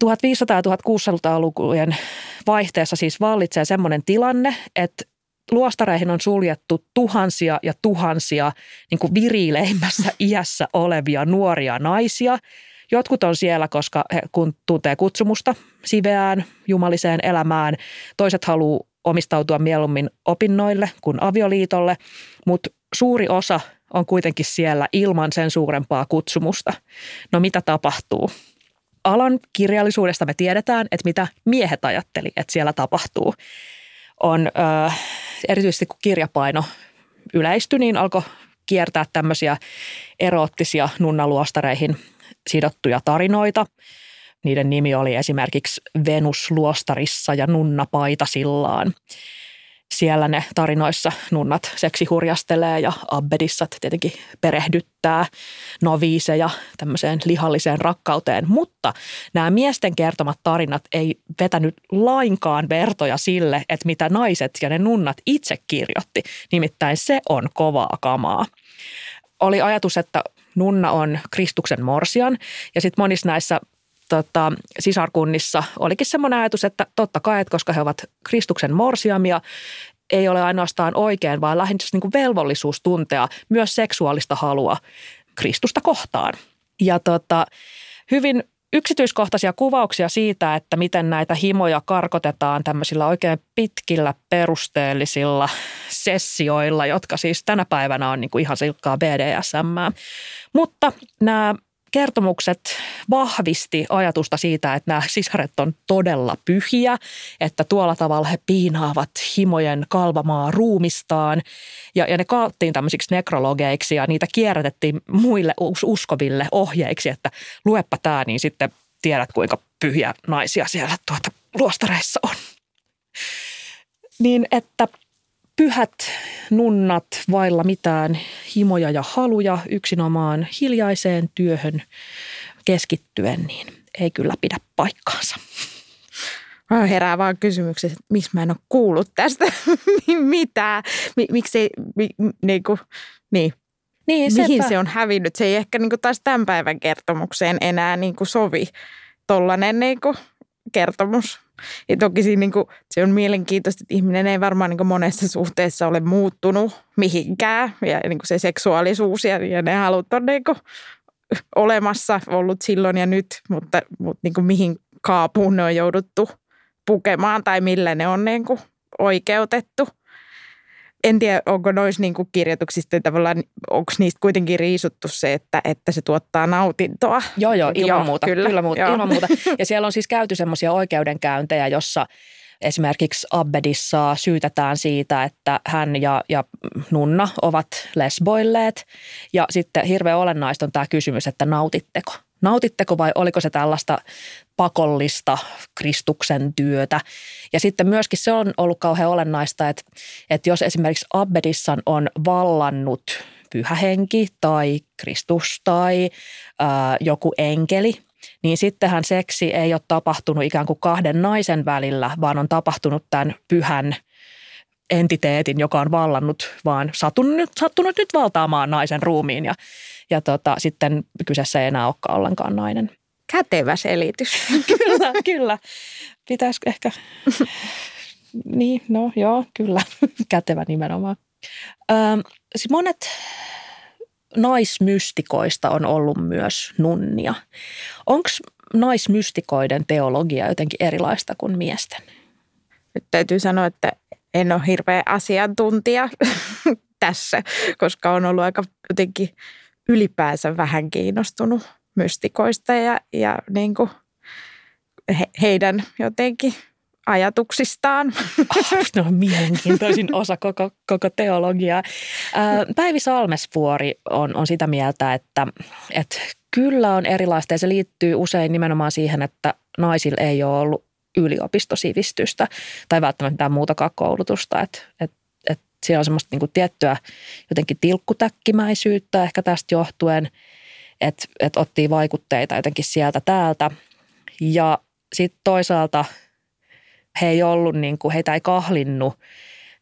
viisitoistasataa- ja kuusitoistasataa-lukujen vaihteessa siis vallitsee semmoinen tilanne, että luostareihin on suljettu tuhansia ja tuhansia niin kuin virileimmässä iässä olevia nuoria naisia. Jotkut on siellä, koska he kun tuntee kutsumusta siveään, jumaliseen elämään. Toiset haluaa omistautua mieluummin opinnoille kuin avioliitolle, mutta suuri osa on kuitenkin siellä ilman sen suurempaa kutsumusta. No mitä tapahtuu? Alan kirjallisuudesta me tiedetään, että mitä miehet ajatteli, että siellä tapahtuu. On äh, erityisesti kun kirjapaino yleistyi, niin alkoi kiertää tämmöisiä eroottisia nunnaluostareihin sidottuja tarinoita. Niiden nimi oli esimerkiksi Venus luostarissa ja Nunna paitasillaan. Siellä ne tarinoissa nunnat seksihurjastelee ja abbedissat tietenkin perehdyttää noviiseja tämmöiseen lihalliseen rakkauteen. Mutta nämä miesten kertomat tarinat ei vetänyt lainkaan vertoja sille, että mitä naiset ja ne nunnat itse kirjoitti. Nimittäin se on kovaa kamaa. Oli ajatus, että nunna on Kristuksen morsian ja sitten monissa näissä Tota, sisarkunnissa olikin semmoinen ajatus, että totta kai, että koska he ovat Kristuksen morsiamia, ei ole ainoastaan oikein, vaan lähinnä niin kuin velvollisuus tuntea myös seksuaalista halua Kristusta kohtaan. Ja tota, hyvin yksityiskohtaisia kuvauksia siitä, että miten näitä himoja karkotetaan tämmöisillä oikein pitkillä perusteellisilla sessioilla, jotka siis tänä päivänä on niin kuin ihan silkkaa B D S M. Mutta nämä kertomukset vahvisti ajatusta siitä, että nämä sisaret on todella pyhiä, että tuolla tavalla he piinaavat himojen kalvamaa ruumistaan. Ja, ja ne kaattiin tämmöisiksi nekrologeiksi ja niitä kierrätettiin muille uskoville ohjeiksi, että luepa tämä, niin sitten tiedät kuinka pyhiä naisia siellä tuota luostareissa on. Niin että pyhät nunnat vailla mitään himoja ja haluja yksinomaan hiljaiseen työhön keskittyen, niin ei kyllä pidä paikkaansa. Mä herää vaan kysymyksessä, että miksi mä en ole kuullut tästä mitään. Miksi mi, niinku, niin. Niin, mihin sepä se on hävinnyt? Se ei ehkä niinku taas tämän päivän kertomukseen enää niinku sovi tollainen niinku kertomus. Ja toki siinä, niin kuin, se on mielenkiintoista, että ihminen ei varmaan niin kuin monessa suhteessa ole muuttunut mihinkään. Ja niin kuin se seksuaalisuus ja, ja ne halut on niin kuin olemassa ollut silloin ja nyt, mutta, mutta niin kuin mihin kaapuun ne on jouduttu pukemaan tai millä ne on niin kuin oikeutettu. En tiedä, onko noissa niin kuin kirjoituksista tavallaan, onko niistä kuitenkin riisuttu se, että, että se tuottaa nautintoa? Joo, joo, ilman joo, muuta. Kyllä, kyllä muuta, joo. Ilman muuta. Ja siellä on siis käyty semmoisia oikeudenkäyntejä, jossa esimerkiksi abbedissa syytetään siitä, että hän ja, ja nunna ovat lesboilleet. Ja sitten hirveän olennaista on tämä kysymys, että nautitteko? Nautitteko vai oliko se tällaista pakollista Kristuksen työtä? Ja sitten myöskin se on ollut kauhean olennaista, että, että jos esimerkiksi abbedissan on vallannut pyhähenki tai Kristus tai ää, joku enkeli, niin sittenhän seksi ei ole tapahtunut ikään kuin kahden naisen välillä, vaan on tapahtunut tämän pyhän entiteetin, joka on vallannut, vaan sattunut, sattunut nyt valtaamaan naisen ruumiin ja, ja tota, sitten kyseessä ei enää olekaan ollenkaan nainen. Kätevä selitys. Kyllä, kyllä. Pitäisi ehkä, niin, no joo, kyllä, kätevä nimenomaan. Ö, siis monet naismystikoista on ollut myös nunnia. Onko naismystikoiden teologia jotenkin erilaista kuin miesten? Nyt täytyy sanoa, että en ole hirveä asiantuntija tässä, koska on ollut aika jotenkin ylipäänsä vähän kiinnostunut mystikoista ja, ja niin kuin he, heidän jotenkin ajatuksistaan. Oh, no mielenkiintoisin osa koko, koko teologiaa. Päivi Salmesvuori on, on sitä mieltä, että, että kyllä on erilaista ja se liittyy usein nimenomaan siihen, että naisilla ei ole ollut yliopistosivistystä tai välttämättä mitään muutakaan koulutusta. Et, et, et siellä on semmoista niinku tiettyä jotenkin tilkkutäkkimäisyyttä ehkä tästä johtuen, että et otti vaikutteita jotenkin sieltä täältä. Ja sitten toisaalta he ei ollut, niinku, heitä ei kahlinnut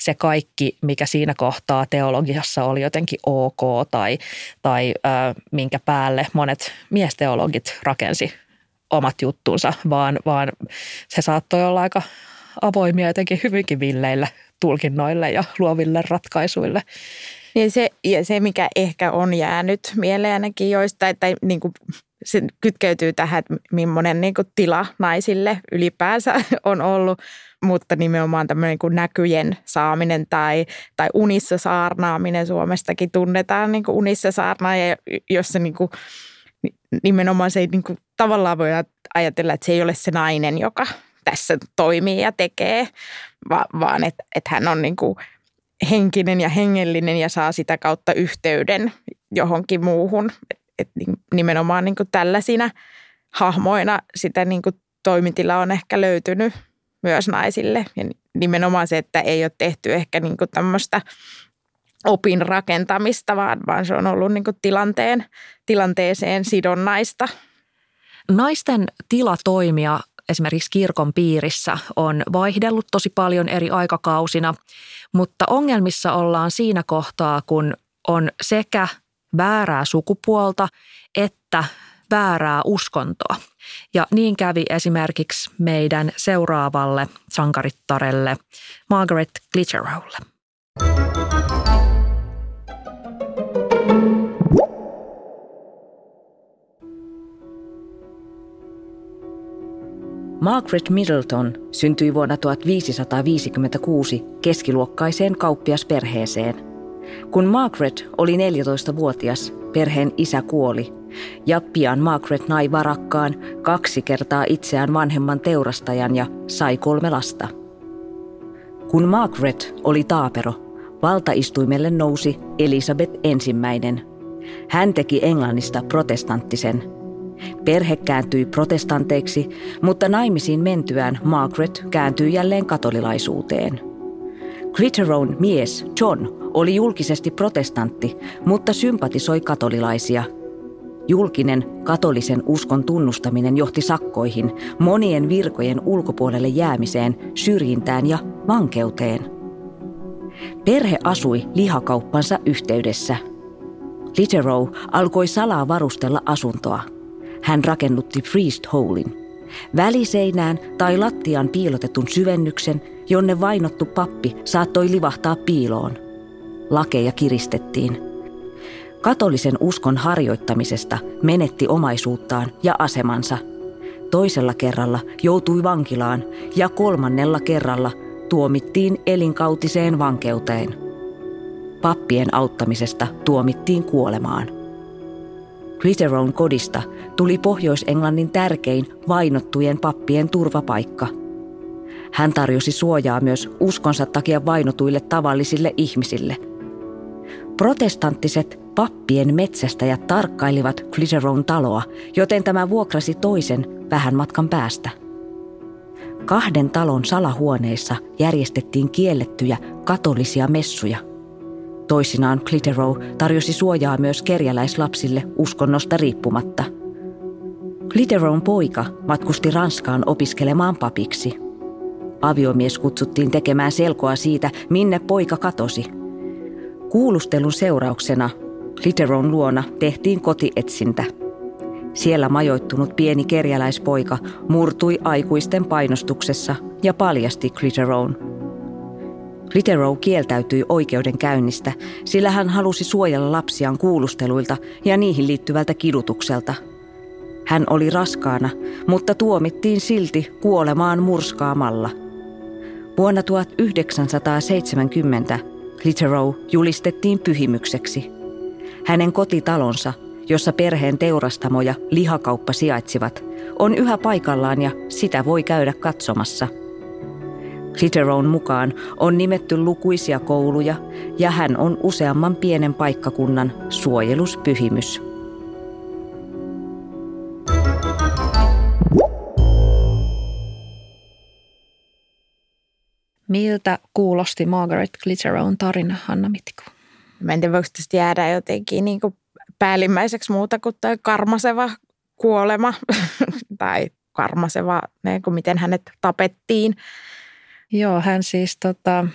se kaikki, mikä siinä kohtaa teologiassa oli jotenkin ok tai, tai äh, minkä päälle monet miesteologit rakensi omat juttunsa, vaan, vaan se saattoi olla aika avoimia jotenkin hyvinkin villeille tulkinnoille ja luoville ratkaisuille. Ja se, ja se mikä ehkä on jäänyt mieleen ainakin joistain, tai niin kuin se kytkeytyy tähän, että millainen niin kuin tila naisille ylipäänsä on ollut, mutta nimenomaan tämmöinen niin kuin näkyjen saaminen tai, tai unissa saarnaaminen. Suomestakin tunnetaan niin kuin unissa saarnaaja, jossa niin kuin nimenomaan se ei niin kuin, tavallaan voi ajatella, että se ei ole se nainen, joka tässä toimii ja tekee, vaan että et hän on niin kuin henkinen ja hengellinen ja saa sitä kautta yhteyden johonkin muuhun. Et, et nimenomaan niin kuin tällaisina hahmoina sitä niin kuin toimitila on ehkä löytynyt myös naisille. Ja nimenomaan se, että ei ole tehty ehkä niin kuin tämmöistä opin rakentamista, vaan, vaan se on ollut niin kuin tilanteen, tilanteeseen sidonnaista. Naisten tila toimia esimerkiksi kirkon piirissä on vaihdellut tosi paljon eri aikakausina, mutta ongelmissa ollaan siinä kohtaa, kun on sekä väärää sukupuolta että väärää uskontoa. Ja niin kävi esimerkiksi meidän seuraavalle sankarittarelle Margaret Clitherowlle. Margaret Middleton syntyi vuonna viisitoistasataaviisikymmentäkuusi keskiluokkaiseen kauppiasperheeseen. Kun Margaret oli neljätoistavuotias, perheen isä kuoli Ja pian Margaret nai varakkaan kaksi kertaa itseään vanhemman teurastajan ja sai kolme lasta. Kun Margaret oli taapero, valtaistuimelle nousi Elisabet ensimmäinen. Hän teki Englannista protestanttisen. Perhe kääntyi protestanteiksi, mutta naimisiin mentyään Margaret kääntyi jälleen katolilaisuuteen. Clitherown mies John oli julkisesti protestantti, mutta sympatisoi katolilaisia. Julkinen katolisen uskon tunnustaminen johti sakkoihin, monien virkojen ulkopuolelle jäämiseen, syrjintään ja vankeuteen. Perhe asui lihakauppansa yhteydessä. Clitherow alkoi salaa varustella asuntoa. Hän rakennutti priest-holein, väliseinään tai lattiaan piilotetun syvennyksen, jonne vainottu pappi saattoi livahtaa piiloon. Lakeja kiristettiin. Katolisen uskon harjoittamisesta menetti omaisuuttaan ja asemansa. Toisella kerralla joutui vankilaan ja kolmannella kerralla tuomittiin elinkautiseen vankeuteen. Pappien auttamisesta tuomittiin kuolemaan. Clitherown kodista tuli Pohjois-Englannin tärkein vainottujen pappien turvapaikka. Hän tarjosi suojaa myös uskonsa takia vainotuille tavallisille ihmisille. Protestanttiset pappien metsästäjät tarkkailivat Clitherown taloa, joten tämä vuokrasi toisen vähän matkan päästä. Kahden talon salahuoneissa järjestettiin kiellettyjä katolisia messuja. Toisinaan Clitherow tarjosi suojaa myös kerjäläislapsille uskonnosta riippumatta. Clitherown poika matkusti Ranskaan opiskelemaan papiksi. Aviomies kutsuttiin tekemään selkoa siitä, minne poika katosi. Kuulustelun seurauksena Clitherown luona tehtiin kotietsintä. Siellä majoittunut pieni kerjäläispoika murtui aikuisten painostuksessa ja paljasti Clitherown. Clitherow kieltäytyi oikeudenkäynnistä, sillä hän halusi suojella lapsiaan kuulusteluilta ja niihin liittyvältä kidutukselta. Hän oli raskaana, mutta tuomittiin silti kuolemaan murskaamalla. Vuonna tuhatyhdeksänsataaseitsemänkymmentä Clitherow julistettiin pyhimykseksi. Hänen kotitalonsa, jossa perheen teurastamo ja lihakauppa sijaitsivat, on yhä paikallaan ja sitä voi käydä katsomassa. Clitherown mukaan on nimetty lukuisia kouluja ja hän on useamman pienen paikkakunnan suojeluspyhimys. Miltä kuulosti Margaret Clitherown tarina, Hanna Mitiku? Mä en tiedä, voiko tästä jäädä jotenkin niin kuin päällimmäiseksi muuta kuin tämä karmaseva kuolema tai karmaseva, niin kuin miten hänet tapettiin. Joo, hän siis, tota,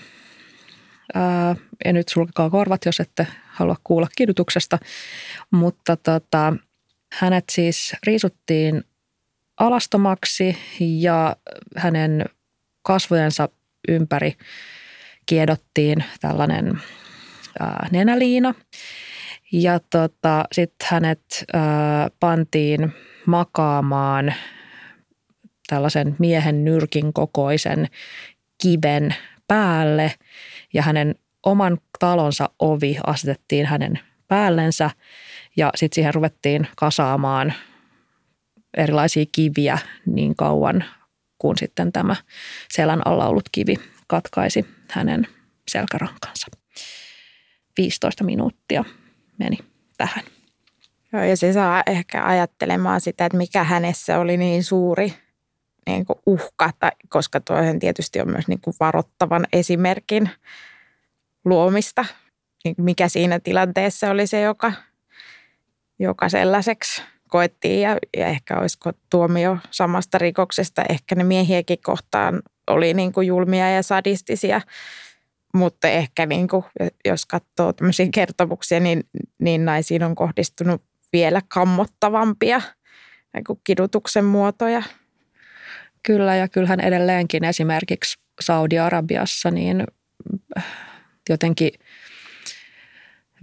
ää, ja nyt sulkekaa korvat, jos ette halua kuulla kidutuksesta, mutta tota, hänet siis riisuttiin alastomaksi ja hänen kasvojensa ympäri kiedottiin tällainen ää, nenäliina ja tota, sitten hänet ää, pantiin makaamaan tällaisen miehen nyrkin kokoisen kiven päälle ja hänen oman talonsa ovi asetettiin hänen päällensä ja sitten siihen ruvettiin kasaamaan erilaisia kiviä niin kauan, kun sitten tämä selän alla ollut kivi katkaisi hänen selkärankansa. viisitoista minuuttia meni tähän. Joo, ja se saa ehkä ajattelemaan sitä, että mikä hänessä oli niin suuri niin kuin uhka, tai, koska tuohon tietysti on myös niin kuin varoittavan esimerkin luomista. Niin mikä siinä tilanteessa oli se, joka, joka sellaiseksi koettiin ja, ja ehkä olisiko tuomio samasta rikoksesta. Ehkä ne miehiäkin kohtaan oli niin kuin julmia ja sadistisia, mutta ehkä niin kuin, jos katsoo tämmöisiä kertomuksia, niin, niin naisiin on kohdistunut vielä kammottavampia niin kuin kidutuksen muotoja. Kyllä, ja kyllähän edelleenkin esimerkiksi Saudi-Arabiassa niin jotenkin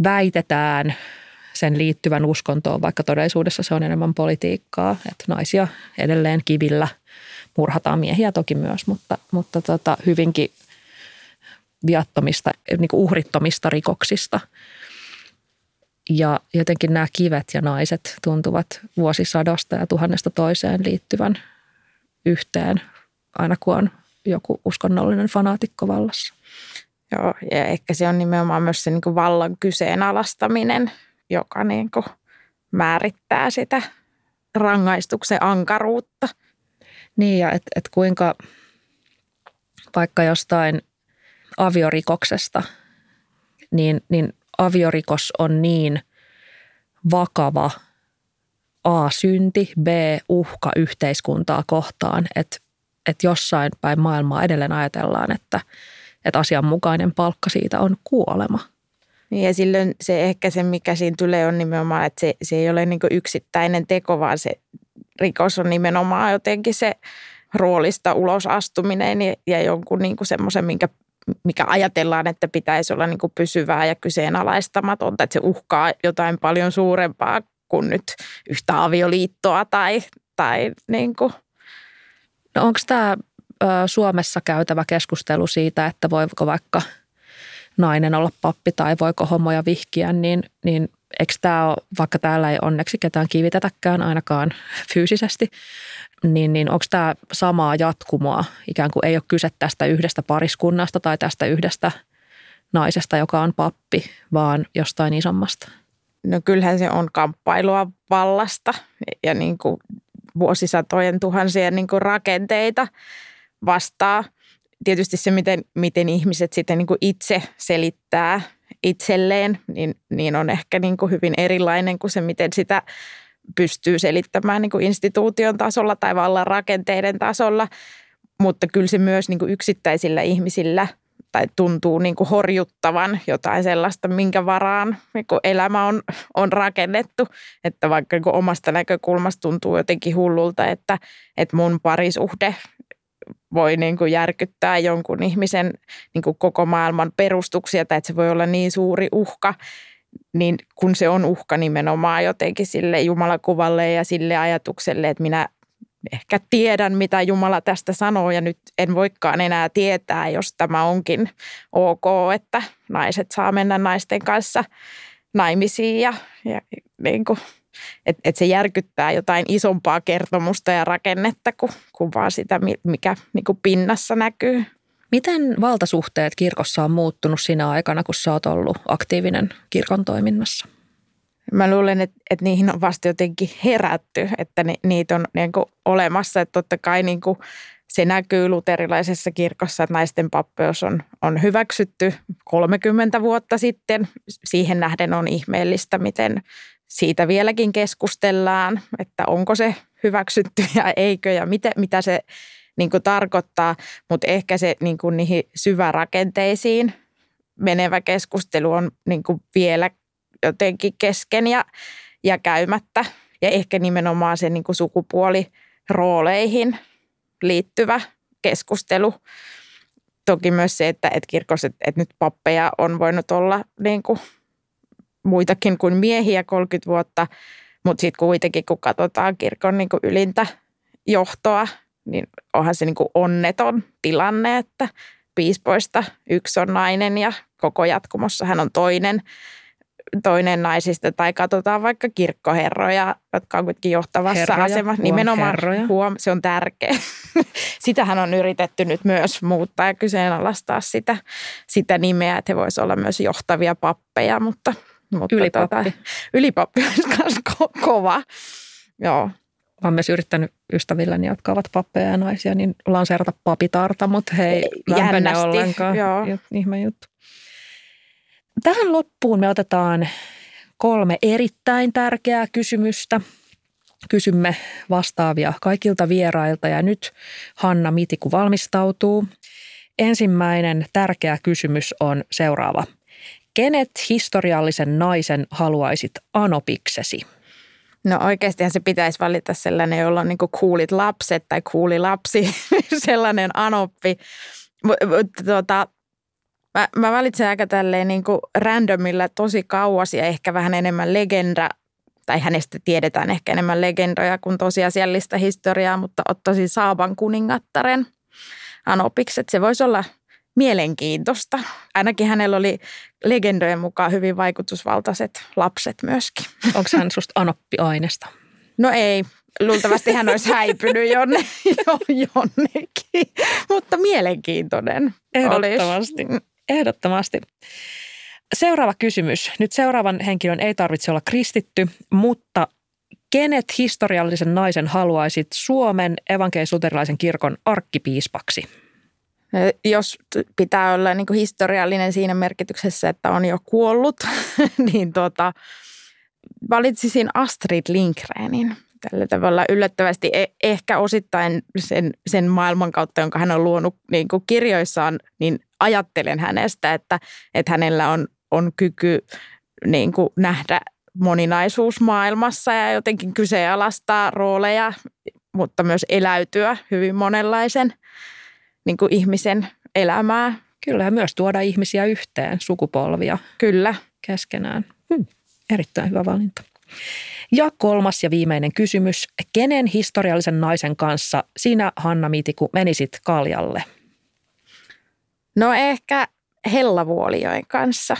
väitetään sen liittyvän uskontoon, vaikka todellisuudessa se on enemmän politiikkaa, että naisia edelleen kivillä murhataan, miehiä toki myös, mutta, mutta tota, hyvinkin viattomista, niin kuin uhrittomista rikoksista. Ja jotenkin nämä kivet ja naiset tuntuvat vuosisadasta ja tuhannesta toiseen liittyvän yhteen, aina kun on joku uskonnollinen fanaatikko vallassa. Joo, ja ehkä se on nimenomaan myös se niin kuin vallan kyseenalaistaminen, joka niin kuin määrittää sitä rangaistuksen ankaruutta. Niin, ja että et kuinka vaikka jostain aviorikoksesta, niin, niin aviorikos on niin vakava A. synti, B. uhka yhteiskuntaa kohtaan, että, että jossain päin maailmaa edelleen ajatellaan, että, että asianmukainen palkka siitä on kuolema. Ja silloin se ehkä se, mikä siinä tulee, on nimenomaan, että se, se ei ole niin kuin yksittäinen teko, vaan se rikos on nimenomaan jotenkin se roolista ulosastuminen ja jonkun niin kuin semmoisen, minkä mikä ajatellaan, että pitäisi olla niin kuin pysyvää ja kyseenalaistamatonta, että se uhkaa jotain paljon suurempaa kuin nyt yhtä avioliittoa tai, tai niin kuin. No onko tämä Suomessa käytävä keskustelu siitä, että voiko vaikka nainen olla pappi tai voiko homoja vihkiä, niin, niin eikö tämä ole, vaikka täällä ei onneksi ketään kivitetäkään ainakaan fyysisesti, niin, niin onko tämä samaa jatkumoa? Ikään kuin ei ole kyse tästä yhdestä pariskunnasta tai tästä yhdestä naisesta, joka on pappi, vaan jostain isommasta. No kyllähän se on kamppailua vallasta ja niin kuin vuosisatojen tuhansia niin kuin rakenteita vastaa. Tietysti se, miten, miten ihmiset sitten niin kuin itse selittää itselleen, niin, niin on ehkä niin kuin hyvin erilainen kuin se, miten sitä pystyy selittämään niin kuin instituution tasolla tai vallan rakenteiden tasolla, mutta kyllä se myös niin kuin yksittäisillä ihmisillä tai tuntuu niin kuin horjuttavan jotain sellaista, minkä varaan niin kuin elämä on, on rakennettu. Että vaikka niin kuin omasta näkökulmasta tuntuu jotenkin hullulta, että, että mun parisuhde voi niin kuin järkyttää jonkun ihmisen niin kuin koko maailman perustuksia tai että se voi olla niin suuri uhka, niin kun se on uhka nimenomaan jotenkin sille jumalakuvalle ja sille ajatukselle, että minä ehkä tiedän, mitä Jumala tästä sanoo ja nyt en voikaan enää tietää, jos tämä onkin ok, että naiset saa mennä naisten kanssa naimisiin ja, ja niin kuin, et, et se järkyttää jotain isompaa kertomusta ja rakennetta kuin, kuin vaan sitä, mikä niin kuin pinnassa näkyy. Miten valtasuhteet kirkossa on muuttunut sinä aikana, kun sä oot ollut aktiivinen kirkon toiminnassa? Mä luulen, että, että niihin on vasta jotenkin herätty, että ni, niitä on niin kuin olemassa. Että totta kai niin kuin se näkyy luterilaisessa kirkossa, että naisten pappeus on, on hyväksytty kolmekymmentä vuotta sitten. Siihen nähden on ihmeellistä, miten siitä vieläkin keskustellaan, että onko se hyväksytty ja eikö ja mitä, mitä se niin kuin tarkoittaa, mutta ehkä se niin kuin niihin syvärakenteisiin menevä keskustelu on niin kuin vielä jotenkin kesken ja, ja käymättä. Ja ehkä nimenomaan se niin kuin sukupuolirooleihin liittyvä keskustelu. Toki myös se, että, että kirkossa, että nyt pappeja on voinut olla niin kuin muitakin kuin miehiä kolmekymmentä vuotta, mutta sitten kuitenkin kun katsotaan kirkon niin kuin ylintä johtoa, niin onhan se niin kuin onneton tilanne, että piispoista yksi on nainen ja koko jatkumossa hän on toinen, toinen naisista. Tai katsotaan vaikka kirkkoherroja, jotka on kuitenkin johtavassa asemassa. Nimenomaan huom, se on tärkeä. Sitähän on yritetty nyt myös muuttaa ja kyseenalaistaa sitä, sitä nimeä, että he voisivat olla myös johtavia pappeja, mutta, mutta ylipappi. Tuota, ylipappi on myös ko- kova, joo. Mä oon myös yrittänyt ystävilläni, jotka ovat pappeja ja naisia, niin lanseerata papitarta, mutta he ei lämpene ollenkaan. Joo. Ihme juttu. Tähän loppuun me otetaan kolme erittäin tärkeää kysymystä. Kysymme vastaavia kaikilta vierailta ja nyt Hanna Mitiku valmistautuu. Ensimmäinen tärkeä kysymys on seuraava. Kenet historiallisen naisen haluaisit anopiksesi? No oikeastihan se pitäisi valita sellainen, jolla on niin kuin kuulit lapset tai kuuli lapsi, sellainen anoppi. Tota, mä, mä valitsen aika tälleen niin kuin randomilla tosi kauas ja ehkä vähän enemmän legenda, tai hänestä tiedetään ehkä enemmän legendoja kuin tosiasiallista historiaa, mutta ottaisin Saaban kuningattaren anopiksi. Se voisi olla mielenkiintoista. Ainakin hänellä oli legendojen mukaan hyvin vaikutusvaltaiset lapset myöskin. Onko hän susta anoppiainesta? No ei. Luultavasti hän olisi häipynyt jonne, jo, jonnekin, mutta mielenkiintoinen ehdottomasti. Olisi. Ehdottomasti. Seuraava kysymys. Nyt seuraavan henkilön ei tarvitse olla kristitty, mutta kenet historiallisen naisen haluaisit Suomen evankelis-luterilaisen kirkon arkkipiispaksi? Jos pitää olla niin kuin historiallinen siinä merkityksessä, että on jo kuollut, niin tuota, valitsisin Astrid Lindgrenin. Tällä tavalla yllättävästi ehkä osittain sen, sen maailman kautta, jonka hän on luonut niin kuin kirjoissaan, niin ajattelen hänestä, että, että hänellä on, on kyky niin kuin nähdä moninaisuus maailmassa ja jotenkin kyseenalaistaa rooleja, mutta myös eläytyä hyvin monenlaisen niin kuin ihmisen elämää. Kyllä, ja myös tuoda ihmisiä yhteen, sukupolvia. Kyllä. Keskenään. Hmm, erittäin hyvä valinta. Ja kolmas ja viimeinen kysymys. Kenen historiallisen naisen kanssa sinä, Hanna Mitiku, menisit kaljalle? No ehkä Hella Vuolijoen kanssa.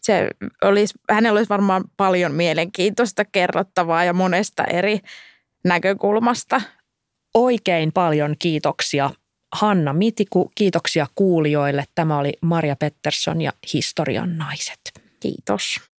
Se olisi, hänellä olisi varmaan paljon mielenkiintoista kerrottavaa ja monesta eri näkökulmasta. Oikein paljon kiitoksia, Hanna Mitiku. Kiitoksia kuulijoille. Tämä oli Maria Pettersson ja Historian naiset. Kiitos.